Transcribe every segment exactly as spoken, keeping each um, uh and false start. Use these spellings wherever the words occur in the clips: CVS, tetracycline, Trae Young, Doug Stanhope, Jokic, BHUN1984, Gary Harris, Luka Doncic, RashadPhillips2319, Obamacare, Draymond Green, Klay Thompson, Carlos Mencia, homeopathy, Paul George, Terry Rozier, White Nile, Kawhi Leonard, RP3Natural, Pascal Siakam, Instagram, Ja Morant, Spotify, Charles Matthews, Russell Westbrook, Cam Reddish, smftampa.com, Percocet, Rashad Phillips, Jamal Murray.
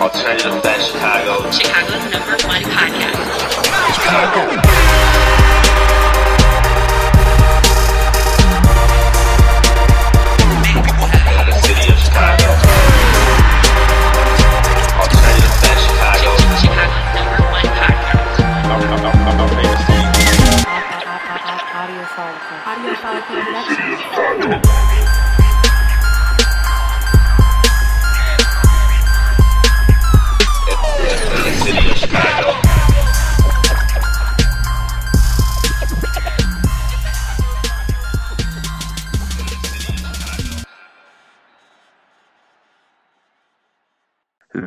Alternative Facts Chicago, Chicago's number one podcast. Chicago.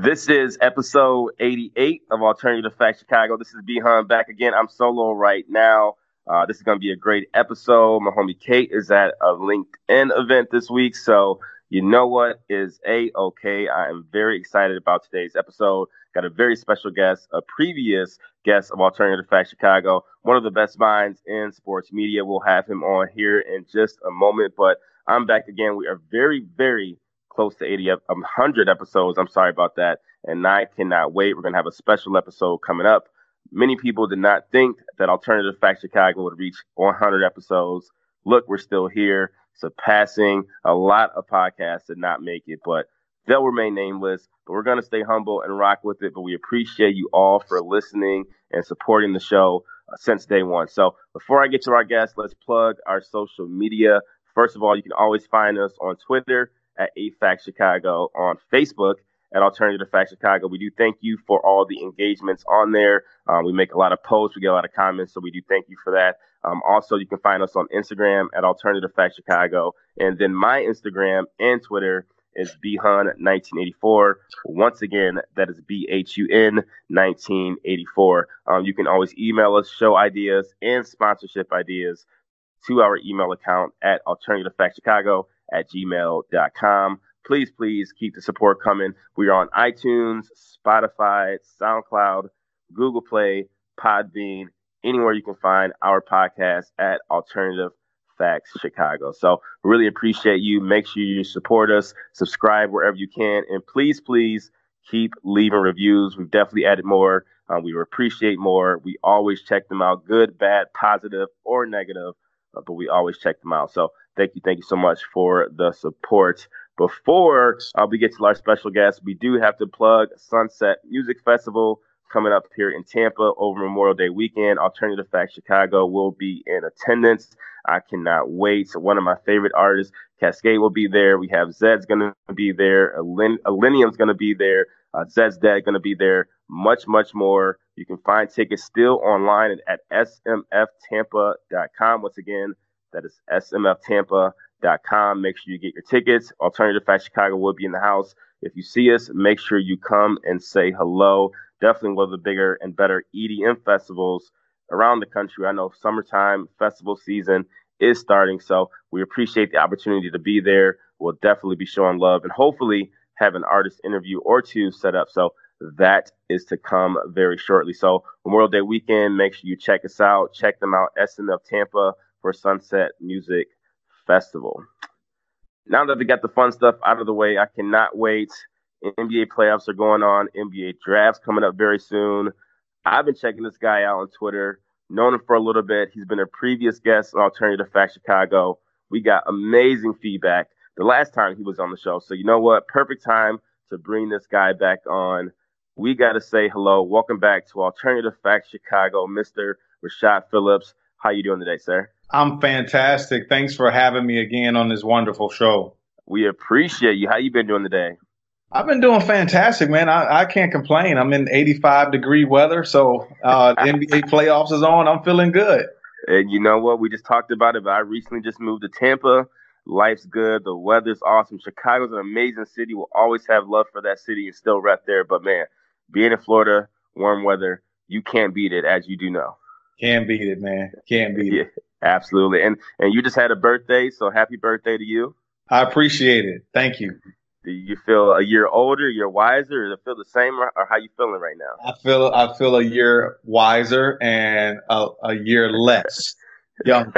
This is episode eighty-eight of Alternative Facts Chicago. This is B H U N back again. I'm solo right now. Uh, this is going to be a great episode. My homie Kate is at a LinkedIn event this week, so you know what is A-OK. I am very excited about today's episode. Got a very special guest, a previous guest of Alternative Facts Chicago, one of the best minds in sports media. We'll have him on here in just a moment, but I'm back again. We are very, very close to eighty, one hundred episodes. I'm sorry about that. And I cannot wait. We're going to have a special episode coming up. Many people did not think that Alternative Facts Chicago would reach one hundred episodes. Look, we're still here, surpassing a lot of podcasts that not make it, but they'll remain nameless. But we're going to stay humble and rock with it. But we appreciate you all for listening and supporting the show uh, since day one. So before I get to our guests, let's plug our social media. First of all, you can always find us on Twitter at eight Fact Chicago, on Facebook at Alternative Facts Chicago. We do thank you for all the engagements on there. Um, we make a lot of posts. We get a lot of comments, so we do thank you for that. Um, also, you can find us on Instagram at Alternative Facts Chicago. And then my Instagram and Twitter is B H U N nineteen eighty-four. Once again, that is B H U N nineteen eighty-four. Um, you can always email us show ideas and sponsorship ideas to our email account at alternative facts chicago at gmail dot com. Please, please keep the support coming. We are on iTunes, Spotify, SoundCloud, Google Play, Podbean, anywhere you can find our podcast at Alternative Facts Chicago. So really appreciate you. Make sure you support us, subscribe wherever you can, and please, please keep leaving reviews. We've definitely added more. Um, we appreciate more. We always check them out, good, bad, positive, or negative, uh, but we always check them out. So thank you. Thank you so much for the support. Before uh, we get to our special guest, we do have to plug Sunset Music Festival coming up here in Tampa over Memorial Day weekend. Alternative Facts Chicago will be in attendance. I cannot wait. So one of my favorite artists, Cascade, will be there. We have Zed's going to be there. Alin- Alinium's going to be there. Uh, Zed's Dad going to be there. Much, much more. You can find tickets still online at S M F tampa dot com. Once again, that is S M F tampa dot com. Make sure you get your tickets. Alternative Facts Chicago will be in the house. If you see us, make sure you come and say hello. Definitely one of the bigger and better E D M festivals around the country. I know summertime festival season is starting, so we appreciate the opportunity to be there. We'll definitely be showing love and hopefully have an artist interview or two set up. So that is to come very shortly. So Memorial Day weekend, make sure you check us out. Check them out, S M F Tampa, for Sunset Music Festival. Now that we got the fun stuff out of the way, I cannot wait. N B A playoffs are going on. N B A drafts coming up very soon. I've been checking this guy out on Twitter, known him for a little bit. He's been a previous guest on Alternative Facts Chicago. We got amazing feedback the last time he was on the show. So you know what? Perfect time to bring this guy back on. We got to say hello. Welcome back to Alternative Facts Chicago, Mister Rashad Phillips. How you doing today, sir? I'm fantastic. Thanks for having me again on this wonderful show. We appreciate you. How you been doing today? I've been doing fantastic, man. I, I can't complain. I'm in eighty-five degree weather, so uh, the N B A playoffs is on. I'm feeling good. And you know what? We just talked about it, but I recently just moved to Tampa. Life's good. The weather's awesome. Chicago's an amazing city. We'll always have love for that city and still rep there. But, man, being in Florida, warm weather, you can't beat it, as you do know. Can't beat it, man. Can't beat it. Yeah. Absolutely. And and you just had a birthday, so happy birthday to you. I appreciate it. Thank you. Do you feel a year older, a year wiser? Does it feel the same, or how you feeling right now? I feel I feel a year wiser and a, a year less young.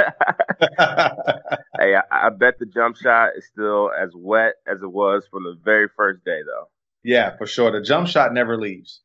Hey, I, I bet the jump shot is still as wet as it was from the very first day, though. Yeah, for sure. The jump shot never leaves.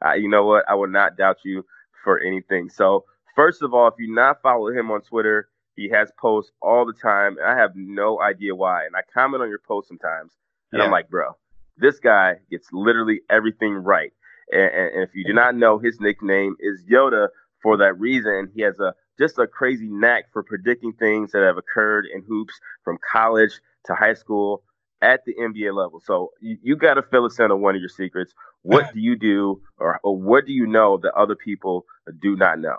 I, you know what? I will not doubt you for anything. So first of all, if you not follow him on Twitter, he has posts all the time, and I have no idea why. And I comment on your posts sometimes, and yeah. I'm like, bro, this guy gets literally everything right. And, and if you do not know, his nickname is Yoda for that reason. He has a just a crazy knack for predicting things that have occurred in hoops from college to high school at the N B A level. So you, you got to fill us in on one of your secrets. What do you do or, or what do you know that other people do not know?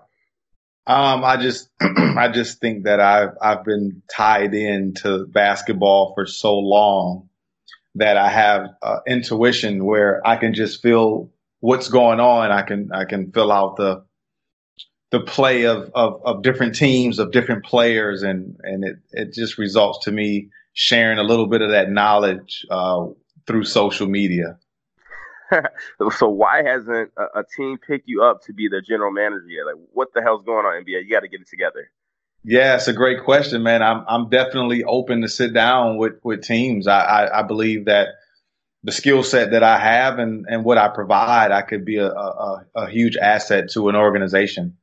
Um, I just I just think that I've, I've been tied into basketball for so long that I have uh, intuition where I can just feel what's going on. I can I can fill out the the play of, of, of different teams, of different players, and, and it, it just results to me sharing a little bit of that knowledge uh, through social media. So why hasn't a, a team picked you up to be their general manager yet? Like, what the hell's going on, N B A? You got to get it together. Yeah, it's a great question, man. I'm I'm definitely open to sit down with, with teams. I, I, I believe that the skill set that I have and, and what I provide, I could be a, a, a huge asset to an organization.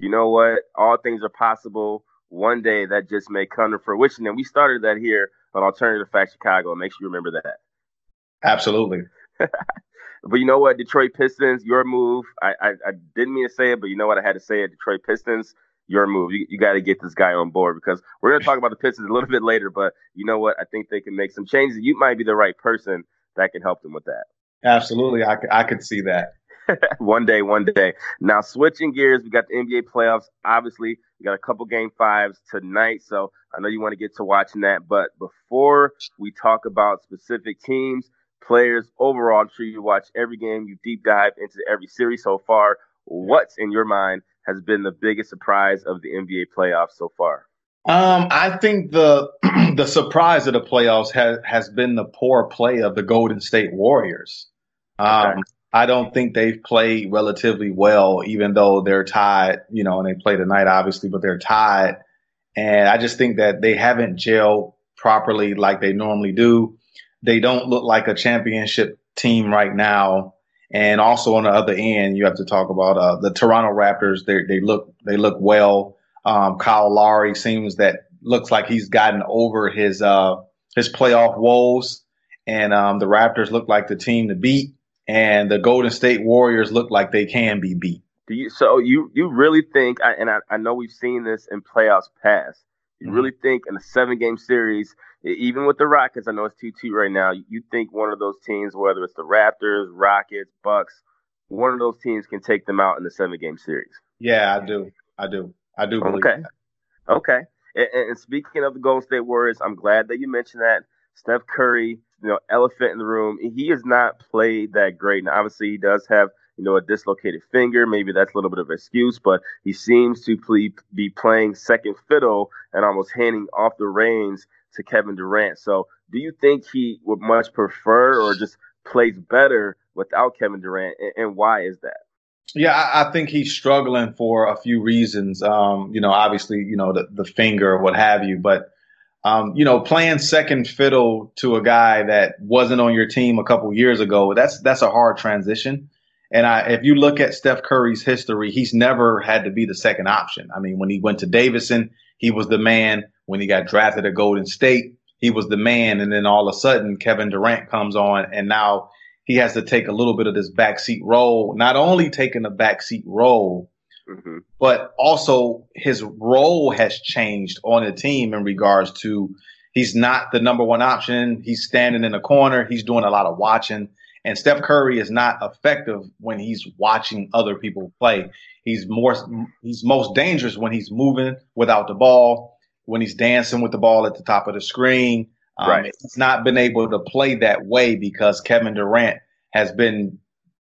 You know what? All things are possible. One day that just may come to fruition. And we started that here on Alternative Facts Chicago. Make sure you remember that. Absolutely. But you know what? Detroit Pistons, your move. I, I, I didn't mean to say it, but you know what? I had to say it. Detroit Pistons, your move. You, you got to get this guy on board because we're going to talk about the Pistons a little bit later. But you know what? I think they can make some changes. You might be the right person that can help them with that. Absolutely. I, I could see that. One day, one day. Now, switching gears, we got the N B A playoffs. Obviously, we got a couple game fives tonight, so I know you want to get to watching that. But before we talk about specific teams, players, overall, I'm sure you watch every game. You deep dive into every series so far. What's in your mind has been the biggest surprise of the N B A playoffs so far? Um, I think the the surprise of the playoffs has, has been the poor play of the Golden State Warriors. Um, okay. I don't think they've played relatively well, even though they're tied, you know, and they play tonight, obviously, but they're tied. And I just think that they haven't gelled properly like they normally do. They don't look like a championship team right now. And also on the other end, you have to talk about uh, the Toronto Raptors. They they look they look well. Um, Kyle Lowry seems that looks like he's gotten over his uh, his playoff woes. And um, the Raptors look like the team to beat. And the Golden State Warriors look like they can be beat. Do you, so you, you really think, and I, I know we've seen this in playoffs past, you mm-hmm. really think in a seven-game series, even with the Rockets, I know it's two two right now, you think one of those teams, whether it's the Raptors, Rockets, Bucks, one of those teams can take them out in the seven-game series? Yeah, I do. I do. I do believe okay. that. Okay. And, and speaking of the Golden State Warriors, I'm glad that you mentioned that. Steph Curry, you know, elephant in the room. He has not played that great. Now, obviously, he does have, you know, a dislocated finger. Maybe that's a little bit of an excuse, but he seems to ple- be playing second fiddle and almost handing off the reins to Kevin Durant. So do you think he would much prefer or just plays better without Kevin Durant? And, and why is that? Yeah, I, I think he's struggling for a few reasons. Um, you know, obviously, you know, the, the finger or what have you, but Um, you know, playing second fiddle to a guy that wasn't on your team a couple years ago, that's that's a hard transition. And I, if you look at Steph Curry's history, he's never had to be the second option. I mean, when he went to Davidson, he was the man. When he got drafted to Golden State, he was the man. And then all of a sudden, Kevin Durant comes on, and now he has to take a little bit of this backseat role, not only taking a backseat role, Mm-hmm. but also his role has changed on the team in regards to he's not the number one option. He's standing in the corner. He's doing a lot of watching. And Steph Curry is not effective when he's watching other people play. He's more he's most dangerous when he's moving without the ball, when he's dancing with the ball at the top of the screen. Um, right. He's not been able to play that way because Kevin Durant has been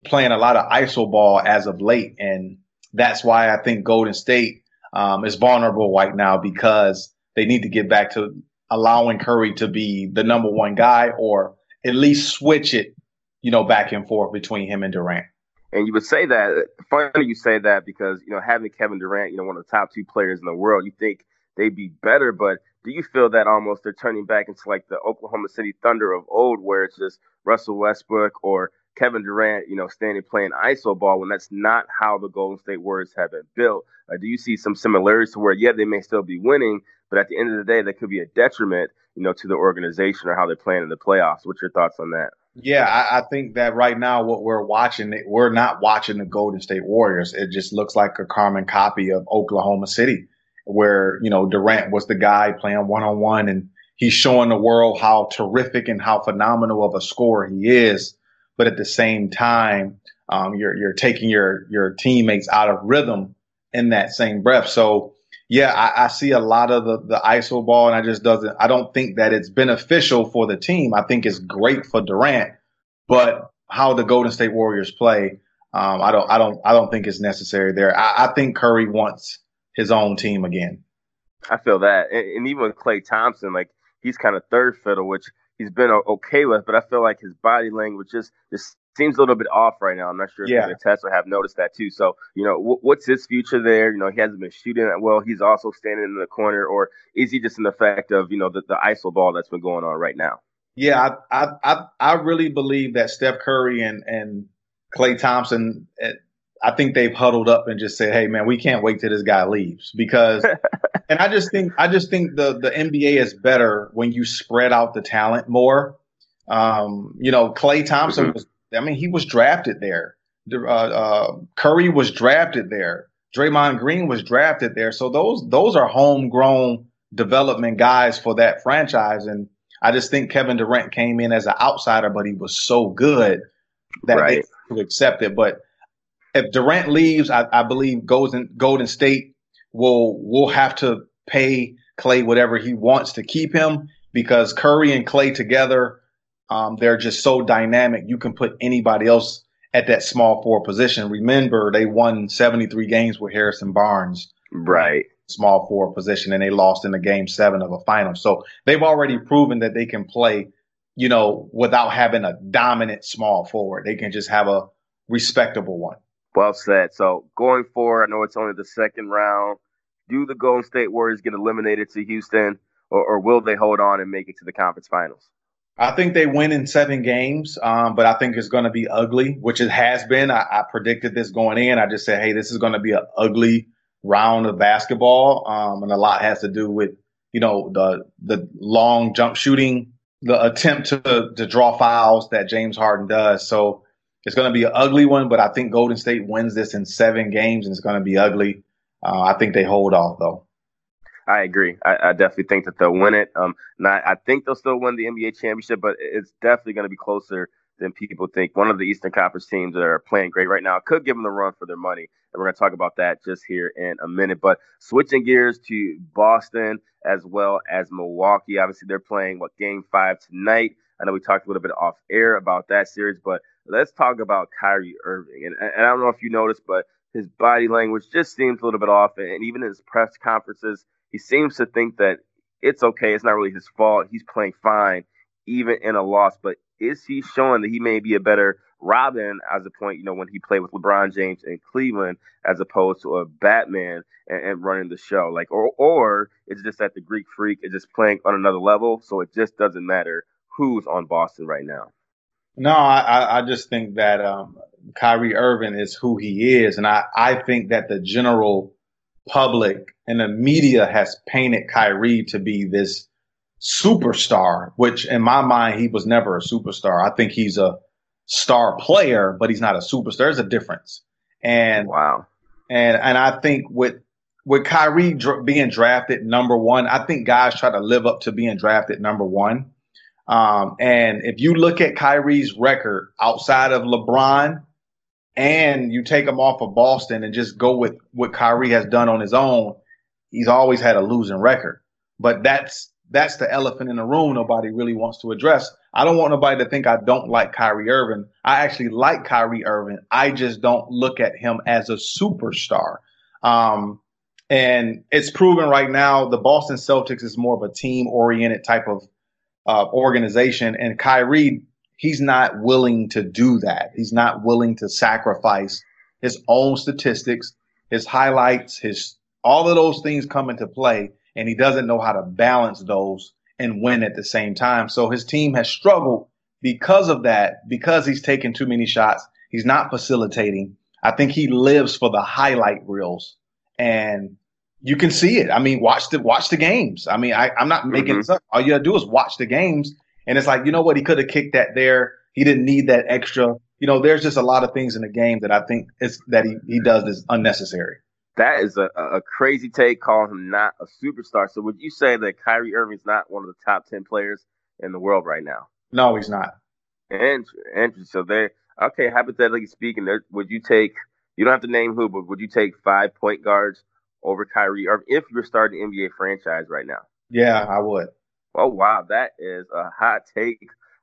playing a lot of I S O ball as of late, and that's why I think Golden State um, is vulnerable right now because they need to get back to allowing Curry to be the number one guy or at least switch it, you know, back and forth between him and Durant. And you would say that, funny you say that because, you know, having Kevin Durant, you know, one of the top two players in the world, you think they'd be better, but do you feel that almost they're turning back into like the Oklahoma City Thunder of old, where it's just Russell Westbrook or Kevin Durant, you know, standing playing I S O ball, when that's not how the Golden State Warriors have been built? Uh, do you see some similarities to where, yeah, they may still be winning, but at the end of the day, that could be a detriment, you know, to the organization or how they're playing in the playoffs? What's your thoughts on that? Yeah, I, I think that right now what we're watching, we're not watching the Golden State Warriors. It just looks like a carbon copy of Oklahoma City, where, you know, Durant was the guy playing one-on-one, and he's showing the world how terrific and how phenomenal of a scorer he is. But at the same time, um, you're you're taking your your teammates out of rhythm in that same breath. So, yeah, I, I see a lot of the, the I S O ball, and I just doesn't. I don't think that it's beneficial for the team. I think it's great for Durant, but how the Golden State Warriors play, um, I don't I don't I don't think it's necessary there. I, I think Curry wants his own team again. I feel that, and, and even with Klay Thompson, like, he's kind of third fiddle, which he's been okay with, but I feel like his body language just, just seems a little bit off right now. I'm not sure if yeah. Tesla have noticed that too. So, you know, w- what's his future there? You know, he hasn't been shooting that well. He's also standing in the corner, or is he just an effect of, you know, the, the I S O ball that's been going on right now? Yeah, I I I, I really believe that Steph Curry and, and Klay Thompson, I think they've huddled up and just said, hey, man, we can't wait till this guy leaves, because – And I just think I just think the, the N B A is better when you spread out the talent more. Um, you know, Klay Thompson mm-hmm. was, I mean, he was drafted there. Uh, uh, Curry was drafted there. Draymond Green was drafted there. So those those are homegrown development guys for that franchise. And I just think Kevin Durant came in as an outsider, but he was so good that right. they could accept it. But if Durant leaves, I, I believe Golden Golden State will will have to pay Klay whatever he wants to keep him, because Curry and Klay together, um, they're just so dynamic. You can put anybody else at that small forward position. Remember, they won seventy-three games with Harrison Barnes, right? Small forward position, and they lost in the game seven of a final. So they've already proven that they can play, you know, without having a dominant small forward. They can just have a respectable one. Well said. So going forward, I know it's only the second round. Do the Golden State Warriors get eliminated to Houston, or, or will they hold on and make it to the conference finals? I think they win in seven games, um, but I think it's going to be ugly, which it has been. I, I predicted this going in. I just said, hey, this is going to be an ugly round of basketball, um, and a lot has to do with, you know, the the long jump shooting, the attempt to to draw fouls that James Harden does. So it's going to be an ugly one, but I think Golden State wins this in seven games, and it's going to be ugly. Uh, I think they hold off, though. I agree. I, I definitely think that they'll win it. Um, and I, I think they'll still win the N B A championship, but it's definitely going to be closer than people think. One of the Eastern Conference teams that are playing great right now could give them the run for their money, and we're going to talk about that just here in a minute. But switching gears to Boston as well as Milwaukee, obviously they're playing, what, Game five tonight. I know we talked a little bit off air about that series, but let's talk about Kyrie Irving. And, and I don't know if you noticed, but his body language just seems a little bit off. And even in his press conferences, he seems to think that it's okay. It's not really his fault. He's playing fine, even in a loss. But is he showing that he may be a better Robin as a point, you know, when he played with LeBron James in Cleveland, as opposed to a Batman and, and running the show? Like, or, or it's just that the Greek freak is just playing on another level, so it just doesn't matter who's on Boston right now? No, I, I just think that um, Kyrie Irving is who he is. And I, I think that the general public and the media has painted Kyrie to be this superstar, which in my mind, he was never a superstar. I think he's a star player, but he's not a superstar. There's a difference. And wow. And and I think with with Kyrie dr- being drafted number one, I think guys try to live up to being drafted number one. Um, and if you look at Kyrie's record outside of LeBron, and you take him off of Boston and just go with what Kyrie has done on his own, he's always had a losing record. But that's that's the elephant in the room nobody really wants to address. I don't want nobody to think I don't like Kyrie Irving. I actually like Kyrie Irving. I just don't look at him as a superstar. Um, and it's proven right now the Boston Celtics is more of a team-oriented type of Uh, organization, and Kyrie, he's not willing to do that. He's not willing to sacrifice his own statistics, his highlights, his all of those things come into play. and he doesn't know how to balance those and win at the same time. So his team has struggled because of that, because he's taking too many shots. He's not facilitating. I think he lives for the highlight reels, and you can see it. I mean, watch the watch the games. I mean, I, I'm not making mm-hmm. this up. All you gotta do is watch the games, and it's like, you know what? He could have kicked that there. He didn't need that extra. You know, there's just a lot of things in the game that I think it's that he, he does that's unnecessary. That is a, a crazy take, calling him not a superstar. So would you say that Kyrie Irving's not one of the top ten players in the world right now? No, he's not. And, and so they okay, hypothetically speaking, there, would you take – you don't have to name who, but would you take five point guards over Kyrie Irving if you were starting an N B A franchise right now? Yeah, I would. Oh, wow. That is a hot take,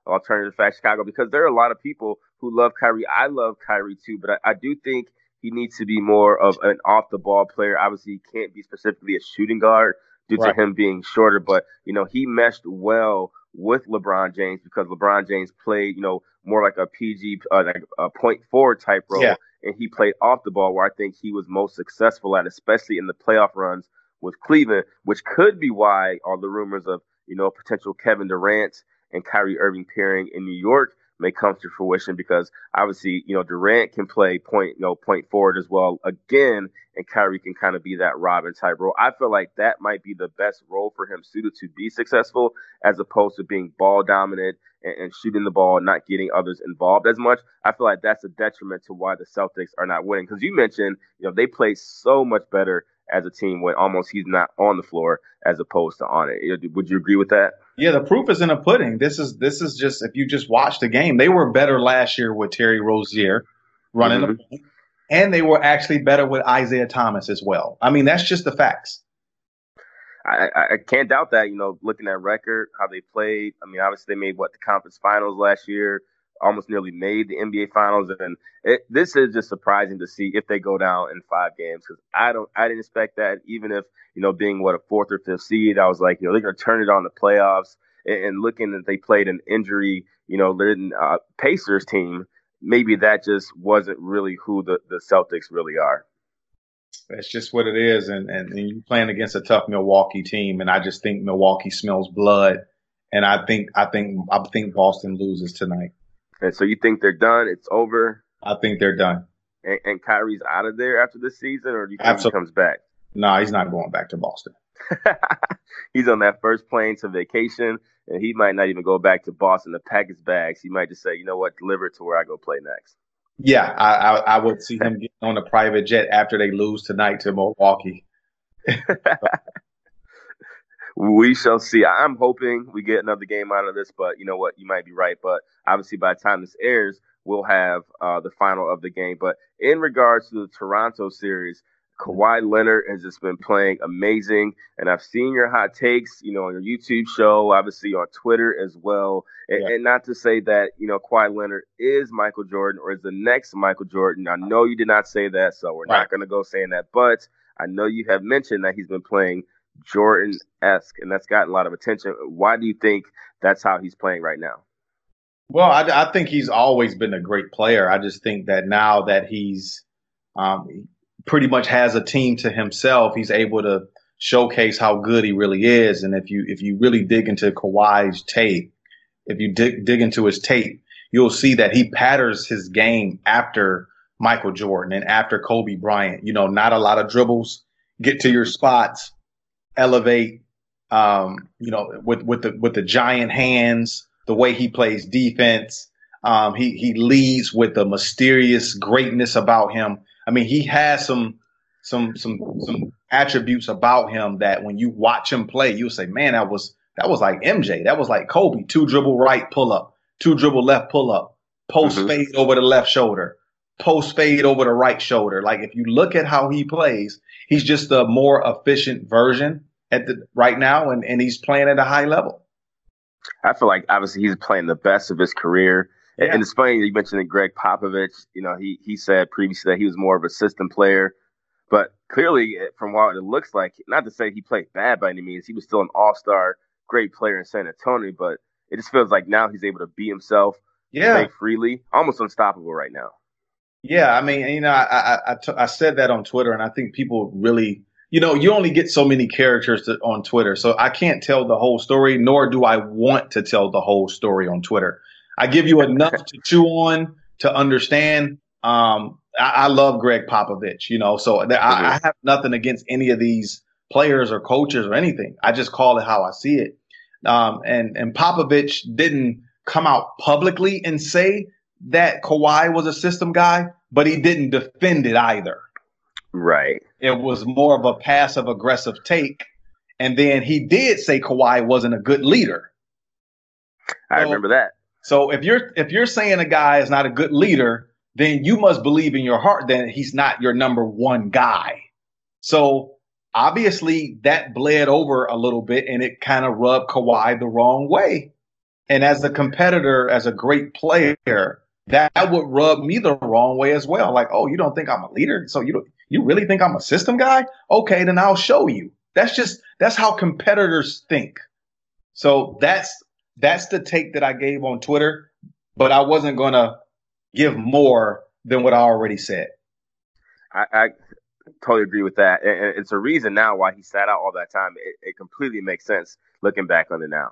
Alternative Facts Chicago, because there are a lot of people who love Kyrie. I love Kyrie too, but I, I do think he needs to be more of an off-the-ball player. Obviously, he can't be specifically a shooting guard due right. to him being shorter, but, you know, he meshed well with LeBron James because LeBron James played, you know, more like a P G, uh, like a point forward type role, yeah. and he played off the ball, where I think he was most successful at, especially in the playoff runs with Cleveland, which could be why all the rumors of, you know, potential Kevin Durant and Kyrie Irving pairing in New York may come to fruition, because obviously, you know, Durant can play point, you know, point forward as well again, and Kyrie can kind of be that Robin type role. I feel like that might be the best role for him suited to be successful, as opposed to being ball dominant and, and shooting the ball and not getting others involved as much. I feel like that's a detriment to why the Celtics are not winning, because you mentioned, you know, they play so much better as a team when almost he's not on the floor as opposed to on it. Would you agree with that? Yeah, the proof is in the pudding. This is this is just, if you just watch the game, they were better last year with Terry Rozier running mm-hmm. the point, and they were actually better with Isaiah Thomas as well. I mean, that's just the facts. I, I can't doubt that, you know, looking at record, how they played. I mean, obviously they made, what, the conference finals last year, almost nearly made the N B A finals. And it, this is just surprising to see if they go down in five games, because I don't, I didn't expect that. Even if, you know, being what, a fourth or fifth seed, I was like, you know, they're going to turn it on the playoffs, and, and looking that they played an injury, you know, laden, uh, Pacers team, maybe that just wasn't really who the, the Celtics really are. That's just what it is. And, and, and you're playing against a tough Milwaukee team. And I just think Milwaukee smells blood. And I think, I think, I think Boston loses tonight. And so you think they're done? It's over? I think they're done. And, and Kyrie's out of there after this season, or do you think Absolutely. He comes back? No, nah, he's not going back to Boston. He's on that first plane to vacation, and he might not even go back to Boston to pack his bags. He might just say, you know what, deliver it to where I go play next. Yeah, I, I, I would see him getting on a private jet after they lose tonight to Milwaukee. We shall see. I'm hoping we get another game out of this, but you know what? You might be right. But obviously by the time this airs, we'll have uh, the final of the game. But in regards to the Toronto series, Kawhi Leonard has just been playing amazing. And I've seen your hot takes, you know, on your YouTube show, obviously on Twitter as well. And, yeah. and not to say that, you know, Kawhi Leonard is Michael Jordan or is the next Michael Jordan. I know you did not say that, so we're right. not going to go saying that. But I know you have mentioned that he's been playing Jordan-esque, and that's gotten a lot of attention. Why do you think that's how he's playing right now? Well, I, I think he's always been a great player. I just think that now that he's um, pretty much has a team to himself, he's able to showcase how good he really is. And if you if you really dig into Kawhi's tape, if you dig, dig into his tape, you'll see that he patterns his game after Michael Jordan and after Kobe Bryant. You know, not a lot of dribbles, get to your spots, elevate, um, you know, with, with the with the giant hands, the way he plays defense. Um, he he leads with a mysterious greatness about him. I mean, he has some some some some attributes about him that when you watch him play, you'll say, man, that was that was like M J. That was like Kobe. Two dribble right pull up, two dribble left pull up, post mm-hmm. fade over the left shoulder, post fade over the right shoulder. Like, if you look at how he plays, he's just a more efficient version at the right now, and, and he's playing at a high level. I feel like obviously he's playing the best of his career. Yeah. And it's funny that you mentioned that Greg Popovich, you know, he he said previously that he was more of a system player. But clearly, from what it looks like, not to say he played bad by any means, he was still an all-star, great player in San Antonio, but it just feels like now he's able to be himself, yeah. play freely, almost unstoppable right now. Yeah, I mean, you know, I I, I, t- I said that on Twitter, and I think people really you know, you only get so many characters to, on Twitter. So I can't tell the whole story, nor do I want to tell the whole story on Twitter. I give you enough to chew on to understand. Um, I, I love Greg Popovich, you know, so th- I, I have nothing against any of these players or coaches or anything. I just call it how I see it. Um, and, and Popovich didn't come out publicly and say that Kawhi was a system guy, but he didn't defend it either. Right. It was more of a passive aggressive take. And then he did say Kawhi wasn't a good leader. I so, remember that. So if you're if you're saying a guy is not a good leader, then you must believe in your heart that he's not your number one guy. So obviously that bled over a little bit and it kind of rubbed Kawhi the wrong way. And as a competitor, as a great player, that would rub me the wrong way as well. Like, oh, you don't think I'm a leader? So you don't, you really think I'm a system guy? Okay, then I'll show you. That's just that's how competitors think. So that's that's the take that I gave on Twitter, but I wasn't going to give more than what I already said. I, I totally agree with that. And it's a reason now why he sat out all that time. It, it completely makes sense looking back on it now.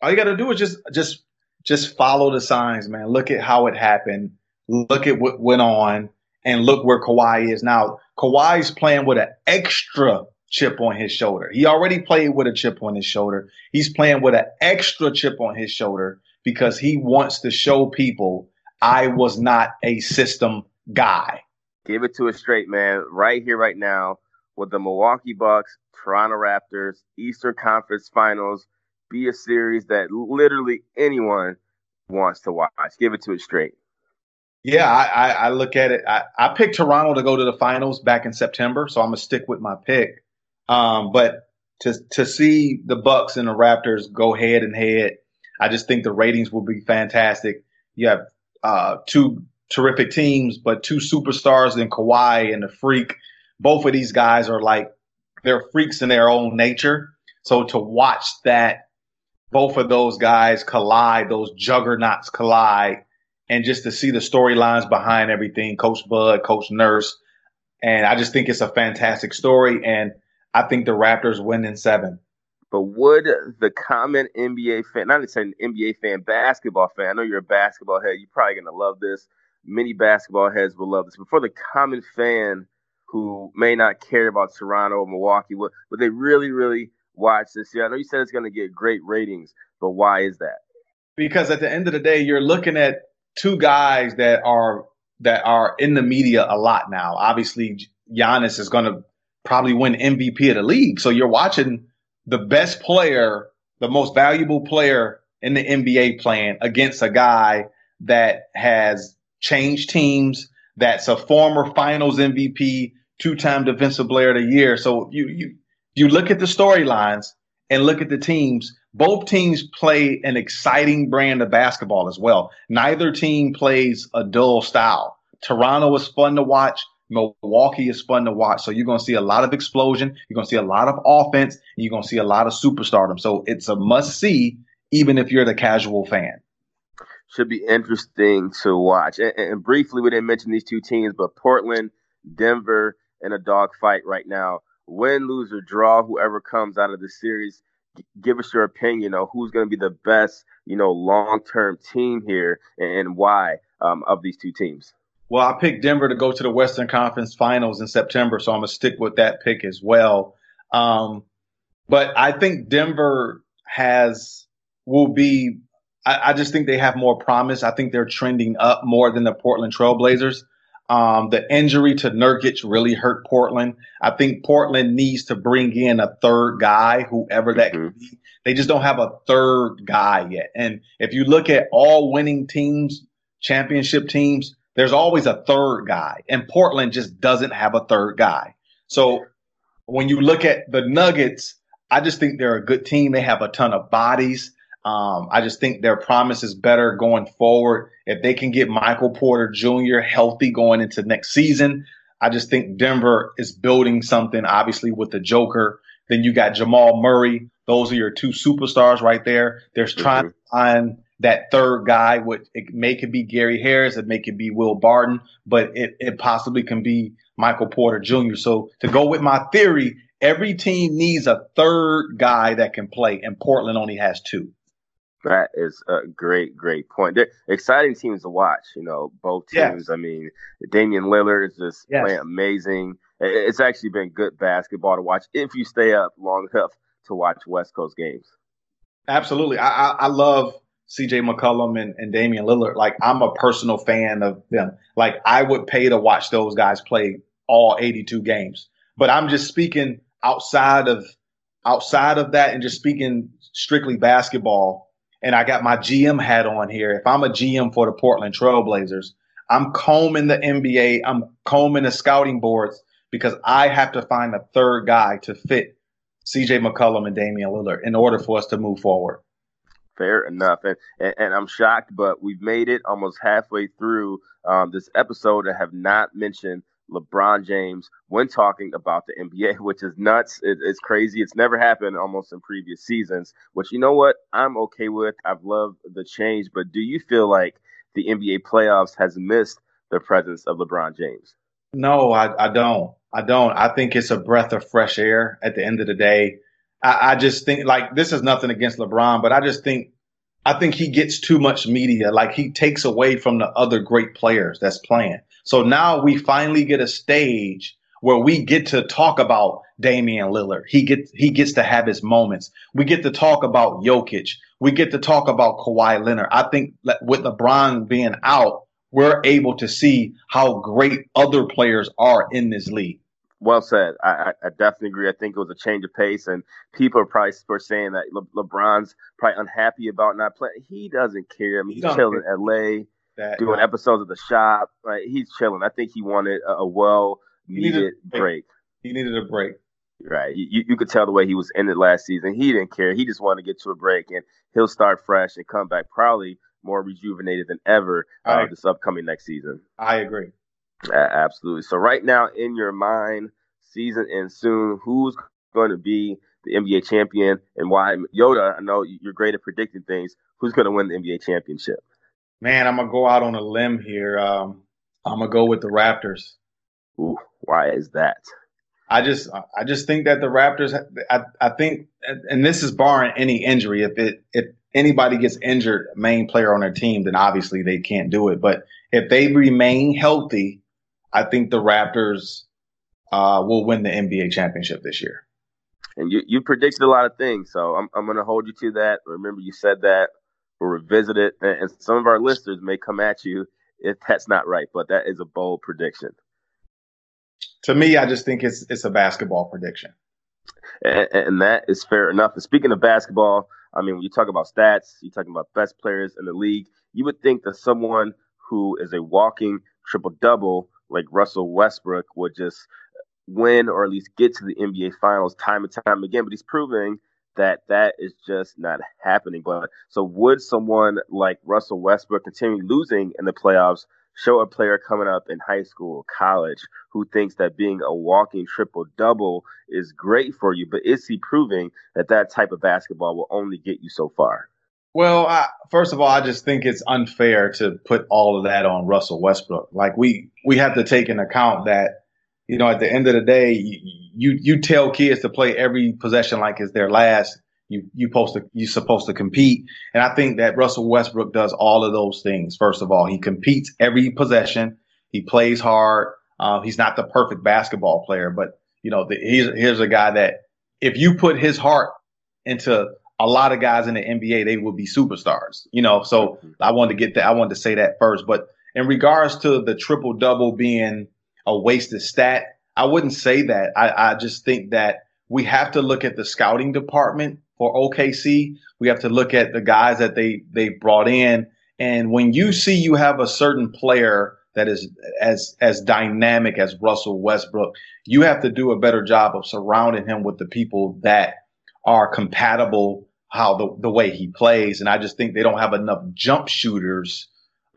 All you got to do is just just just follow the signs, man. Look at how it happened. Look at what went on. And look where Kawhi is now. Kawhi's playing with an extra chip on his shoulder. He already played with a chip on his shoulder. He's playing with an extra chip on his shoulder because he wants to show people I was not a system guy. Give it to us straight, man. Right here, right now, with the Milwaukee Bucks, Toronto Raptors, Eastern Conference Finals, be a series that literally anyone wants to watch. Give it to us straight. Yeah, I, I, I look at it. I, I picked Toronto to go to the finals back in September, so I'm gonna stick with my pick. Um, but to to see the Bucks and the Raptors go head and head, I just think the ratings will be fantastic. You have uh, two terrific teams, but two superstars in Kawhi and the Freak. Both of these guys are like they're freaks in their own nature. So to watch that, both of those guys collide, those juggernauts collide. And just to see the storylines behind everything, Coach Bud, Coach Nurse. And I just think it's a fantastic story. And I think the Raptors win in seven. But would the common N B A fan, not just an N B A fan, basketball fan, I know you're a basketball head, you're probably going to love this. Many basketball heads will love this. But for the common fan who may not care about Toronto or Milwaukee, would, would they really, really watch this year? I know you said it's going to get great ratings, but why is that? Because at the end of the day, you're looking at two guys that are that are in the media a lot now. Obviously, Giannis is going to probably win M V P of the league. So you're watching the best player, the most valuable player in the N B A playing against a guy that has changed teams, that's a former Finals M V P, two-time Defensive Player of the Year. So you you you look at the storylines and look at the teams. Both teams play an exciting brand of basketball as well. Neither team plays a dull style. Toronto is fun to watch. Milwaukee is fun to watch. So you're going to see a lot of explosion. You're going to see a lot of offense. And you're going to see a lot of superstardom. So it's a must-see, even if you're the casual fan. Should be interesting to watch. And, and briefly, we didn't mention these two teams, but Portland, Denver, in a dogfight right now. Win, lose, or draw, whoever comes out of the series, give us your opinion on who's going to be the best, you know, long-term team here and why um, of these two teams. Well, I picked Denver to go to the Western Conference Finals in September, so I'm going to stick with that pick as well. Um, but I think Denver has will be I, I just think they have more promise. I think they're trending up more than the Portland Trailblazers. Um, the injury to Nurkic really hurt Portland. I think Portland needs to bring in a third guy, whoever that mm-hmm. can be. They just don't have a third guy yet. And if you look at all winning teams, championship teams, there's always a third guy. And Portland just doesn't have a third guy. So when you look at the Nuggets, I just think they're a good team. They have a ton of bodies. Um, I just think their promise is better going forward. If they can get Michael Porter Junior healthy going into next season, I just think Denver is building something, obviously, with the Joker. Then you got Jamal Murray. Those are your two superstars right there. They're trying mm-hmm. to find that third guy would, it may could be Gary Harris, it may could be Will Barton, but it, it possibly can be Michael Porter Junior So to go with my theory, every team needs a third guy that can play, and Portland only has two. That is a great, great point. They're exciting teams to watch, you know, both teams. Yes. I mean, Damian Lillard is just yes. playing amazing. It's actually been good basketball to watch if you stay up long enough to watch West Coast games. Absolutely. I, I, I love C J McCollum and, and Damian Lillard. Like, I'm a personal fan of them. Like, I would pay to watch those guys play all eighty-two games. But I'm just speaking outside of outside of that and just speaking strictly basketball. And I got my G M hat on here. If I'm a G M for the Portland Trailblazers, I'm combing the N B A. I'm combing the scouting boards because I have to find a third guy to fit C J McCollum and Damian Lillard in order for us to move forward. Fair enough. And, and, and I'm shocked, but we've made it almost halfway through um, this episode and have not mentioned LeBron James when talking about the N B A, which is nuts. It, it's crazy. It's never happened almost in previous seasons, which, you know what, I'm okay with. I've loved the change. But do you feel like the N B A playoffs has missed the presence of LeBron James? No, I, I don't. I don't. I think it's a breath of fresh air at the end of the day. I, I just think, like, this is nothing against LeBron, but I just think I think he gets too much media. Like, he takes away from the other great players that's playing. So now we finally get a stage where we get to talk about Damian Lillard. He gets he gets to have his moments. We get to talk about Jokic. We get to talk about Kawhi Leonard. I think with LeBron being out, we're able to see how great other players are in this league. Well said. I, I definitely agree. I think it was a change of pace, and people are probably were saying that Le- LeBron's probably unhappy about not playing. He doesn't care. I mean, he's chilling in L A, that, doing yeah. episodes at the shop. Like, he's chilling. I think he wanted a, a well-needed he needed a break. break. He needed a break. Right. You, you could tell the way he was ended last season. He didn't care. He just wanted to get to a break, and he'll start fresh and come back probably more rejuvenated than ever uh, this upcoming next season. I agree. Uh, absolutely. So right now, in your mind, season ends soon, who's going to be the N B A champion and why? Yoda, I know you're great at predicting things. Who's going to win the N B A championship? Man, I'm going to go out on a limb here. Um, I'm going to go with the Raptors. Ooh, why is that? I just I just think that the Raptors, I, I think, and this is barring any injury. If it if anybody gets injured, main player on their team, then obviously they can't do it. But if they remain healthy, I think the Raptors uh, will win the N B A championship this year. And you, you predicted a lot of things, so I'm I'm going to hold you to that. Remember, you said that. We'll revisit it, and some of our listeners may come at you if that's not right, but that is a bold prediction. To me, I just think it's it's a basketball prediction. And, and that is fair enough. And speaking of basketball, I mean, when you talk about stats, you're talking about best players in the league, you would think that someone who is a walking triple-double like Russell Westbrook would just win or at least get to the N B A Finals time and time again. But he's proving that that is just not happening. But so would someone like Russell Westbrook continue losing in the playoffs show a player coming up in high school, college, who thinks that being a walking triple-double is great for you? But is he proving that that type of basketball will only get you so far? Well, I, first of all, I just think it's unfair to put all of that on Russell Westbrook. Like, we, we have to take into account that, you know, at the end of the day, you, you, you tell kids to play every possession like it's their last. You you supposed to you supposed to compete, and I think that Russell Westbrook does all of those things. First of all, he competes every possession. He plays hard. Uh, he's not the perfect basketball player, but you know, the, he's here's a guy that if you put his heart into a lot of guys in the N B A, they would be superstars. You know, so I wanted to get that. I wanted to say that first. But in regards to the triple double being a wasted stat, I wouldn't say that. I, I just think that we have to look at the scouting department for O K C. We have to look at the guys that they they brought in. And when you see you have a certain player that is as as dynamic as Russell Westbrook, you have to do a better job of surrounding him with the people that are compatible how the, the way he plays. And I just think they don't have enough jump shooters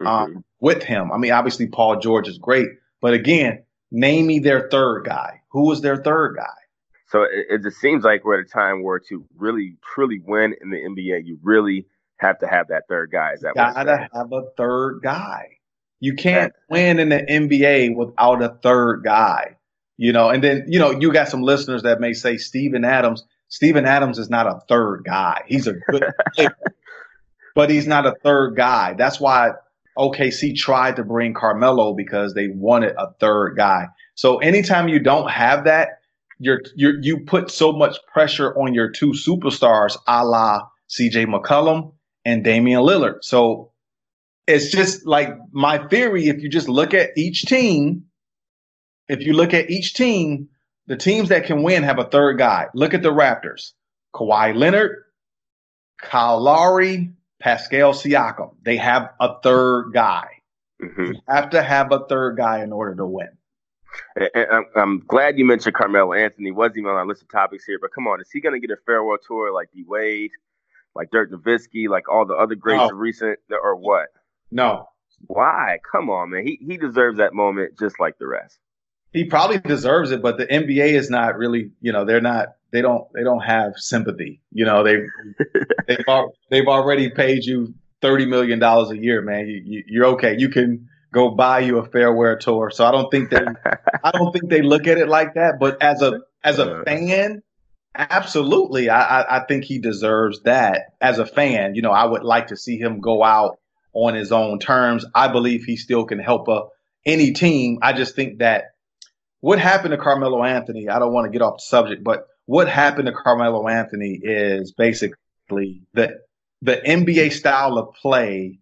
um, mm-hmm. with him. I mean, obviously, Paul George is great. But again, name me their third guy. Who is their third guy? So it, it just seems like we're at a time where to really, truly win in the N B A, you really have to have that third guy. Is that gotta what have a third guy? You can't yeah. win in the N B A without a third guy. You know, and then, you know, you got some listeners that may say Steven Adams. Steven Adams is not a third guy. He's a good player, but he's not a third guy. That's why O K C tried to bring Carmelo, because they wanted a third guy. So anytime you don't have that, you're, you're, you put so much pressure on your two superstars, a la C J McCollum and Damian Lillard. So it's just like my theory, if you just look at each team, if you look at each team, the teams that can win have a third guy. Look at the Raptors. Kawhi Leonard, Kyle Lowry, Pascal Siakam. They have a third guy. Mm-hmm. You have to have a third guy in order to win. And I'm glad you mentioned Carmelo Anthony. Wasn't even on our list of topics here, but come on, is he going to get a farewell tour like D. Wade, like Dirk Nowitzki, like all the other greats no. of recent, or what? No. Why? Come on, man. He he deserves that moment just like the rest. He probably deserves it, but the N B A is not really, you know, they're not, they don't, they don't have sympathy. You know, they've, they've, al- they've already paid you thirty million dollars a year, man. You, you, you're okay. You can go buy you a farewell tour. So I don't think they, I don't think they look at it like that. But as a, as a fan, absolutely. I, I, I think he deserves that. As a fan, you know, I would like to see him go out on his own terms. I believe he still can help a, any team. I just think that, what happened to Carmelo Anthony, I don't want to get off the subject, but what happened to Carmelo Anthony is basically the, the N B A style of play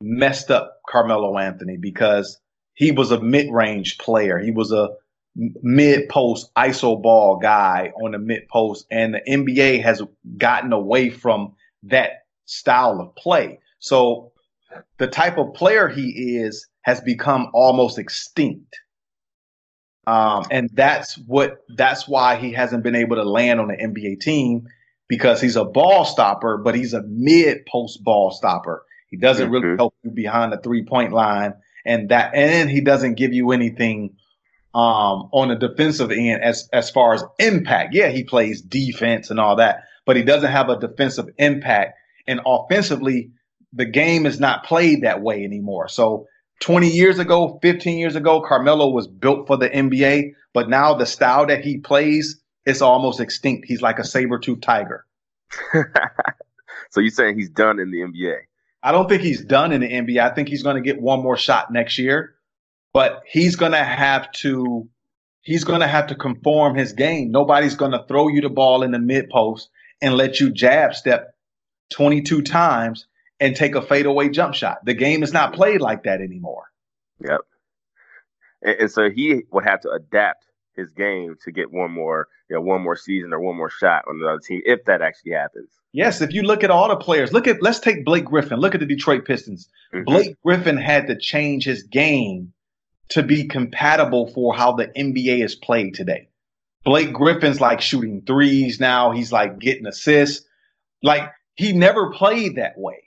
messed up Carmelo Anthony, because he was a mid-range player. He was a mid-post iso ball guy on the mid-post, and the N B A has gotten away from that style of play. So the type of player he is has become almost extinct. Um, and that's what that's why he hasn't been able to land on an N B A team, because he's a ball stopper, but he's a mid-post ball stopper. He doesn't mm-hmm. really help you behind the three-point line, and that and he doesn't give you anything um, on the defensive end as as far as impact. Yeah, he plays defense and all that, but he doesn't have a defensive impact. And offensively, the game is not played that way anymore. So twenty years ago, fifteen years ago, Carmelo was built for the N B A, but now the style that he plays is almost extinct. He's like a saber-toothed tiger. So you're saying he's done in the N B A? I don't think he's done in the N B A. I think he's going to get one more shot next year, but he's going to have to he's going to have to conform his game. Nobody's going to throw you the ball in the mid-post and let you jab step twenty-two times and take a fadeaway jump shot. The game is not played like that anymore. Yep. And, and so he would have to adapt his game to get one more, you know, one more season or one more shot on the other team, if that actually happens. Yes, if you look at all the players, look at let's take Blake Griffin. Look at the Detroit Pistons. Mm-hmm. Blake Griffin had to change his game to be compatible for how the N B A is played today. Blake Griffin's like shooting threes now. He's like getting assists. Like he never played that way.